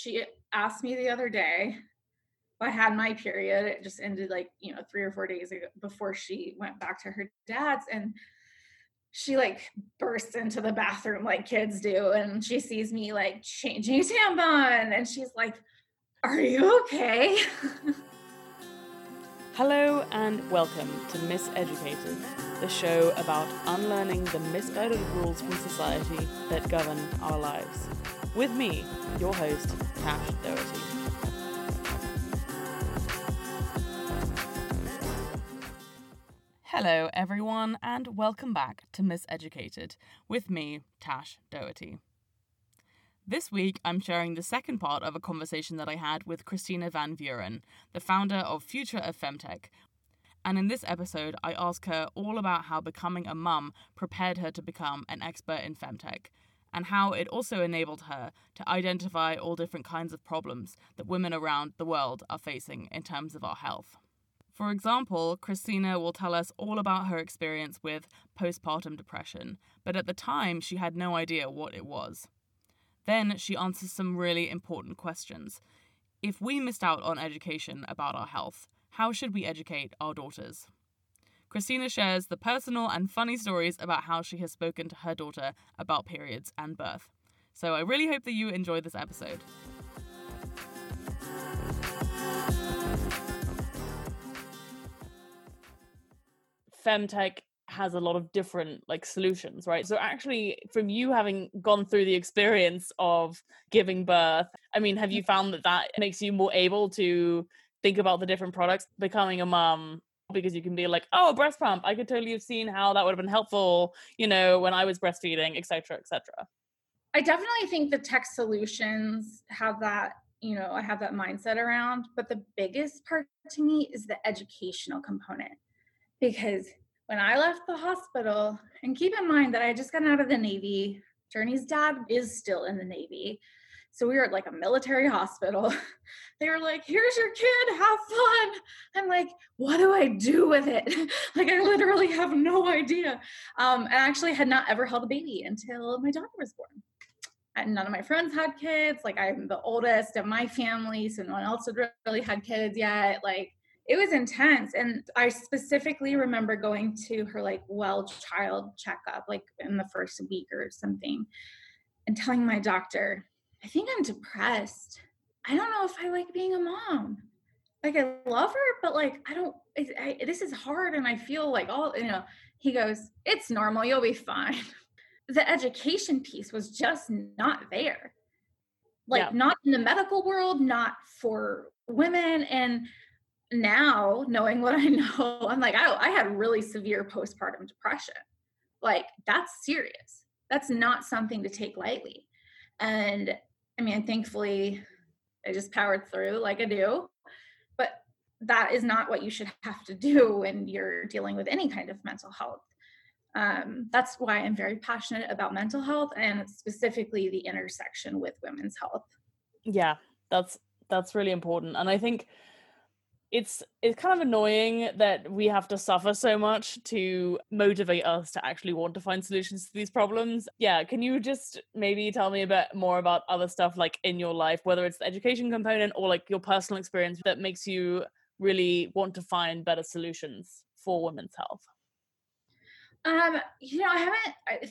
She asked me the other day, I had my period. It just ended 3 or 4 days ago before she went back to her dad's, and she bursts into the bathroom like kids do. And she sees me changing a tampon, and she's like, "Are you okay?" Hello and welcome to Miseducated, the show about unlearning the misguided rules from society that govern our lives. With me, your host, Tash Doherty. Hello everyone and welcome back to Miseducated with me, Tash Doherty. This week, I'm sharing the second part of a conversation that I had with Christina Van Vuren, the founder of Future of Femtech. And in this episode, I ask her all about how becoming a mum prepared her to become an expert in femtech, and how it also enabled her to identify all different kinds of problems that women around the world are facing in terms of our health. For example, Christina will tell us all about her experience with postpartum depression, but at the time, she had no idea what it was. Then she answers some really important questions. If we missed out on education about our health, how should we educate our daughters? Christina shares the personal and funny stories about how she has spoken to her daughter about periods and birth. So I really hope that you enjoy this episode. Femtech has a lot of different solutions, right? So actually, from you having gone through the experience of giving birth, I mean, have you found that makes you more able to think about the different products? Becoming a mum, because you can be oh, a breast pump, I could totally have seen how that would have been helpful, when I was breastfeeding, etc. I definitely think the tech solutions have that, I have that mindset around, but the biggest part to me is the educational component, because when I left the hospital, and keep in mind that I had just gotten out of the Navy, Journey's dad is still in the Navy. So we were at a military hospital. They were like, "Here's your kid, have fun." I'm like, what do I do with it? I literally have no idea. I actually had not ever held a baby until my daughter was born. And none of my friends had kids. I'm the oldest of my family, so no one else had really had kids yet. It was intense. And I specifically remember going to her child checkup, in the first week or something, and telling my doctor, "I think I'm depressed. I don't know if I like being a mom. I love her, but I don't, this is hard. And I feel he goes, "It's normal. You'll be fine." The education piece was just not there. Not in the medical world, not for women. And now, knowing what I know, I'm I had really severe postpartum depression. That's serious. That's not something to take lightly. And I mean, thankfully, I just powered through I do, but that is not what you should have to do when you're dealing with any kind of mental health. That's why I'm very passionate about mental health, and specifically the intersection with women's health. Yeah, that's really important. And I think it's kind of annoying that we have to suffer so much to motivate us to actually want to find solutions to these problems. Yeah, can you just maybe tell me a bit more about other stuff in your life, whether it's the education component or your personal experience that makes you really want to find better solutions for women's health?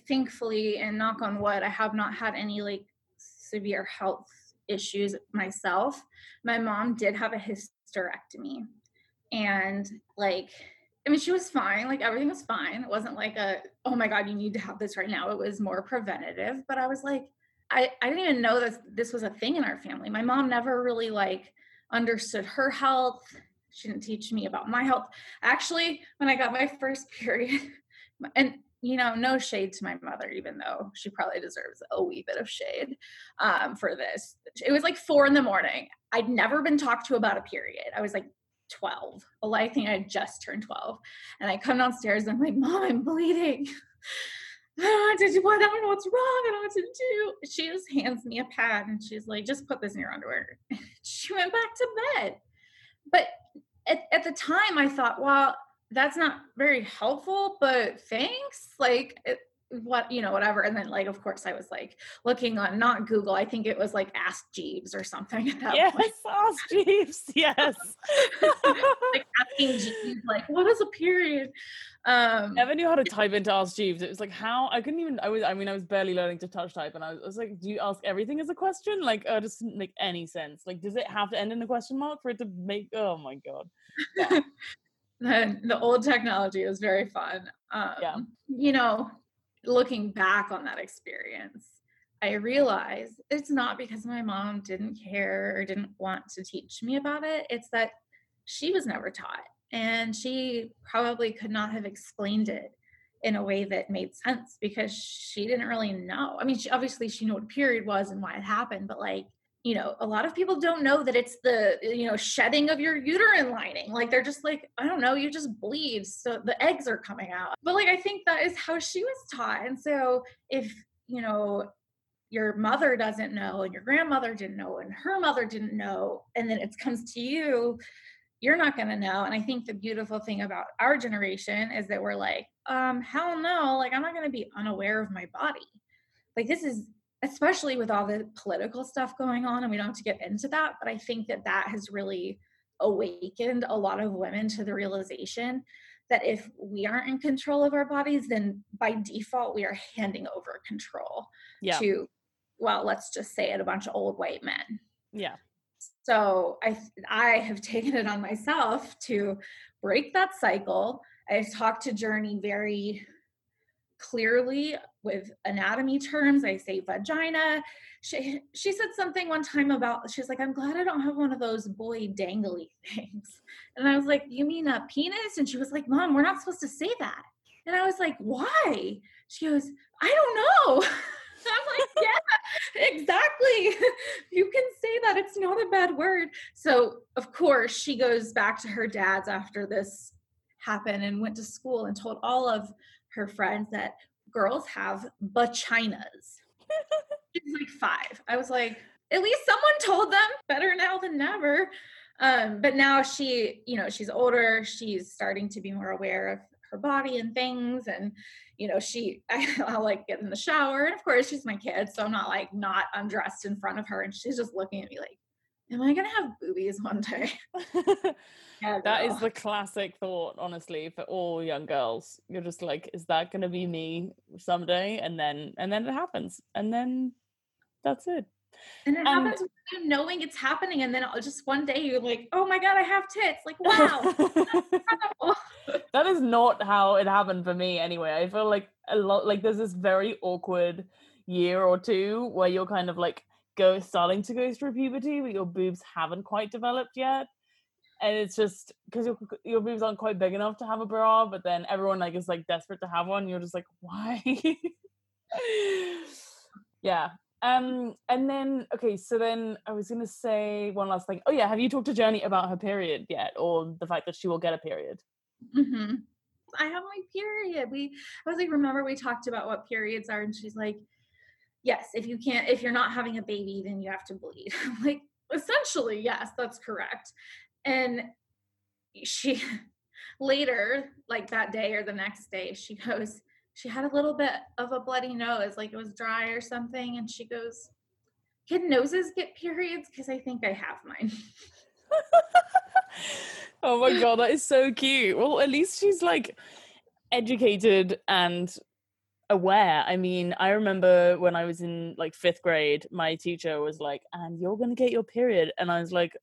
Thankfully, and knock on wood, I have not had any severe health issues myself. My mom did have a hysterectomy, and she was fine. Everything was fine. It wasn't oh my God, you need to have this right now. It was more preventative. But I was I didn't even know that this was a thing in our family. My mom never really understood her health. She didn't teach me about my health. Actually, when I got my first period, and no shade to my mother, even though she probably deserves a wee bit of shade for this. It was 4 a.m. I'd never been talked to about a period. I was 12. Well, I think I just turned 12. And I come downstairs and I'm "Mom, I'm bleeding. I don't know what's wrong. I don't know what to do." She just hands me a pad and she's "Just put this in your underwear." She went back to bed. But at the time I thought, well, that's not very helpful, but thanks. what, you know, whatever. And then, like, of course I was like looking on, not Google. I think it was like Ask Jeeves or something at that point. Ask Jeeves. Yes. Like asking Jeeves, like, what is a period? Never knew how to type into Ask Jeeves. It was like, how I couldn't even, I was barely learning to touch type, and I was like, do you ask everything as a question? Like, it just doesn't make any sense. Like, does it have to end in a question mark for it to make, oh my God. Yeah. The old technology was very fun. You know, looking back on that experience, I realized it's not because my mom didn't care or didn't want to teach me about it. It's that she was never taught, and she probably could not have explained it in a way that made sense because she didn't really know. I mean, she knew what a period was and why it happened, but like, you know, a lot of people don't know that it's the, you know, shedding of your uterine lining. Like, they're just like, I don't know, you just bleed, so the eggs are coming out. But like, I think that is how she was taught. And so if, you know, your mother doesn't know and your grandmother didn't know and her mother didn't know, and then it comes to you, you're not going to know. And I think the beautiful thing about our generation is that we're like, hell no, like, I'm not going to be unaware of my body. Like, this is, especially with all the political stuff going on, and we don't have to get into that, but I think that that has really awakened a lot of women to the realization that if we aren't in control of our bodies, then by default, we are handing over control to, well, let's just say it, a bunch of old white men. Yeah. So I have taken it on myself to break that cycle. I've talked to Journey very clearly with anatomy terms. I say vagina. She said something one time about, she's like, I'm glad I don't have one of those boy dangly things. And I was like, you mean a penis? And she was like, Mom, we're not supposed to say that. And I was like, why? She goes, I don't know. I'm like, yeah, exactly. You can say that. It's not a bad word. So of course she goes back to her dad's after this happened and went to school and told all of her friends that girls have vaginas. She's like 5. I was like, at least someone told them, better now than never. But now she, you know, she's older. She's starting to be more aware of her body and things. And, you know, I'll like get in the shower. And of course she's my kid, so I'm not like not undressed in front of her. And she's just looking at me like, am I going to have boobies one day? Yeah, that is the classic thought, honestly, for all young girls. You're just like, is that going to be me someday? And then it happens. And then that's it. And it happens with you knowing it's happening. And then just one day you're like, oh my God, I have tits. Like, wow. That's incredible. That is not how it happened for me anyway. I feel like a lot, like there's this very awkward year or two where you're kind of like, starting to go through puberty, but your boobs haven't quite developed yet, and it's just because your boobs aren't quite big enough to have a bra, but then everyone like is like desperate to have one. You're just like, why? Yeah. And then so I was gonna say one last thing. Have you talked to Journey about her period yet, or the fact that she will get a period? Mm-hmm. I have my period. I was like, remember we talked about what periods are, and she's like, yes, if you're not having a baby, then you have to bleed. Like, essentially, yes, that's correct. And she later, like that day or the next day, she goes, she had a little bit of a bloody nose, like it was dry or something. And she goes, "Kid noses get periods? Because I think I have mine." Oh my God, that is so cute. Well, at least she's like educated and aware. I mean, I remember when I was in like 5th grade, my teacher was like, "And you're gonna get your period," and I was like,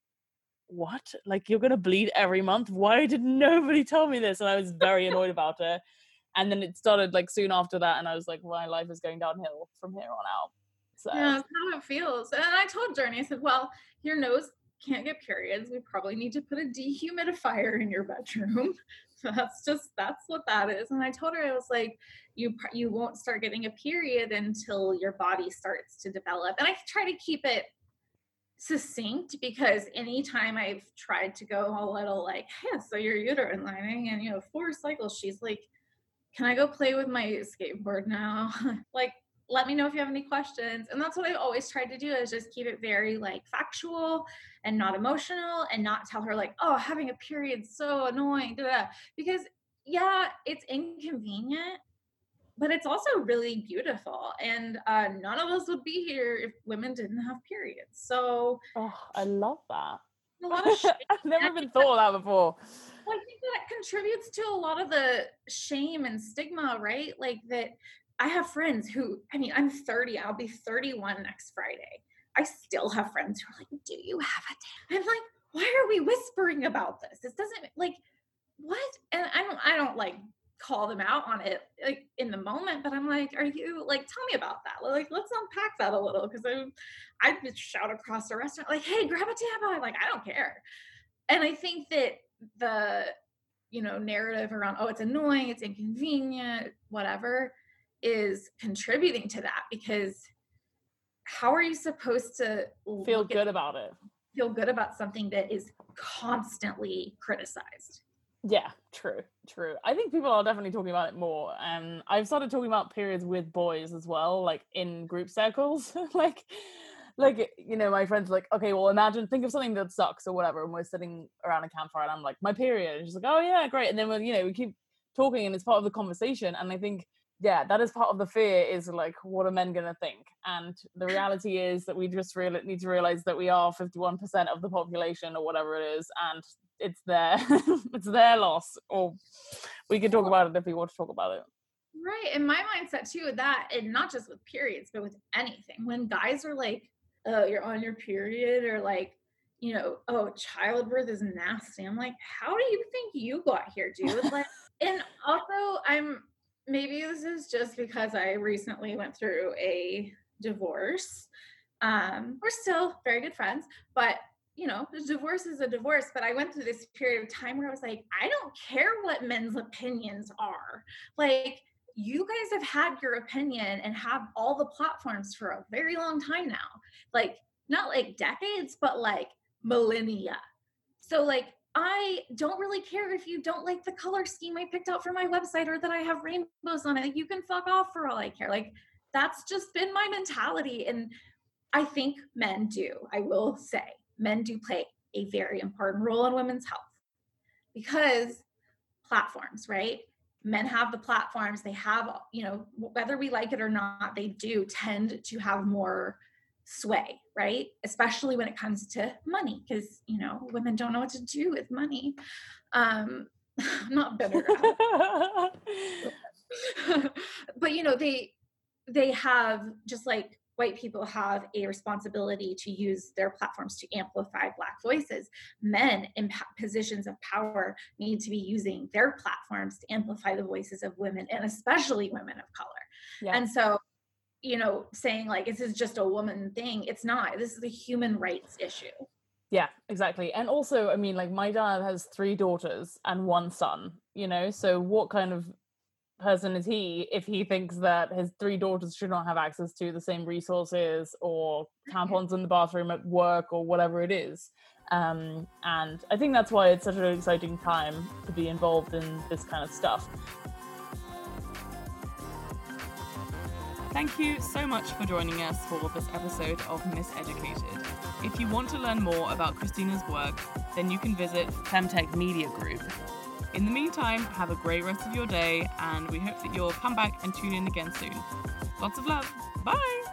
"What? Like, you're gonna bleed every month? Why did nobody tell me this?" And I was very annoyed about it. And then it started like soon after that, and I was like, "My life is going downhill from here on out." So yeah, that's how it feels. And I told Journey, I said, "Well, your nose can't get periods. We probably need to put a dehumidifier in your bedroom." That's what that is. And I told her, I was like, you won't start getting a period until your body starts to develop. And I try to keep it succinct, because anytime I've tried to go a little like, yeah, so your uterine lining and, you know, 4 cycles, she's like, "Can I go play with my skateboard now?" Like, let me know if you have any questions. And that's what I always tried to do, is just keep it very like factual and not emotional, and not tell her like, "Oh, having a period's so annoying," because yeah, it's inconvenient, but it's also really beautiful. And none of us would be here if women didn't have periods. So I love that. A lot of shame. I've never even thought of that before. Well, I think that contributes to a lot of the shame and stigma, right? Like that I have friends who, I mean, I'm 30, I'll be 31 next Friday. I still have friends who are like, do you have a day? I'm like, why are we whispering about this? This doesn't, like, what? And I don't like call them out on it like in the moment, but I'm like, are you like, tell me about that. Like, let's unpack that a little. Cause I'd shout across the restaurant, like, hey, grab a table. I'm like, I don't care. And I think that the, you know, narrative around, oh, it's annoying, it's inconvenient, whatever, is contributing to that, because how are you supposed to feel good about it? Feel good about something that is constantly criticized. Yeah, true. I think people are definitely talking about it more. I've started talking about periods with boys as well, like in group circles. like, you know, my friends are like, okay, well, imagine, think of something that sucks or whatever. And we're sitting around a campfire and I'm like, my period. And she's like, oh yeah, great. And then we, you know, we keep talking and it's part of the conversation. And I think, yeah, that is part of the fear, is like, what are men going to think? And the reality is that we just need to realize that we are 51% of the population or whatever it is. And it's their, it's their loss, or we can talk about it if we want to talk about it. Right. And my mindset too, that, and not just with periods, but with anything, when guys are like, oh, you're on your period, or like, you know, oh, childbirth is nasty. I'm like, how do you think you got here, dude? Like, and also maybe this is just because I recently went through a divorce. We're still very good friends, but you know, the divorce is a divorce, but I went through this period of time where I was like, I don't care what men's opinions are. Like, you guys have had your opinion and have all the platforms for a very long time now. Like, not like decades, but like millennia. So like, I don't really care if you don't like the color scheme I picked out for my website, or that I have rainbows on it. Like, you can fuck off for all I care. Like, that's just been my mentality. And I think men do, I will say, men do play a very important role in women's health, because platforms, right? Men have the platforms. They have, you know, whether we like it or not, they do tend to have more sway, right? Especially when it comes to money, because, you know, women don't know what to do with money. I'm not bitter. But, you know, they have, just like white people have a responsibility to use their platforms to amplify Black voices, men in positions of power need to be using their platforms to amplify the voices of women, and especially women of color. Yeah. And so, you know, saying like, this is just a woman thing, it's not. This is a human rights issue. Yeah, exactly. And also, I mean, like, my dad has 3 daughters and 1 son, you know, so what kind of person is he if he thinks that his 3 daughters should not have access to the same resources or tampons in the bathroom at work or whatever it is? And I think that's why it's such an exciting time to be involved in this kind of stuff. Thank you so much for joining us for this episode of Miseducated. If you want to learn more about Christina's work, then you can visit FemTech Media Group. In the meantime, have a great rest of your day, and we hope that you'll come back and tune in again soon. Lots of love. Bye!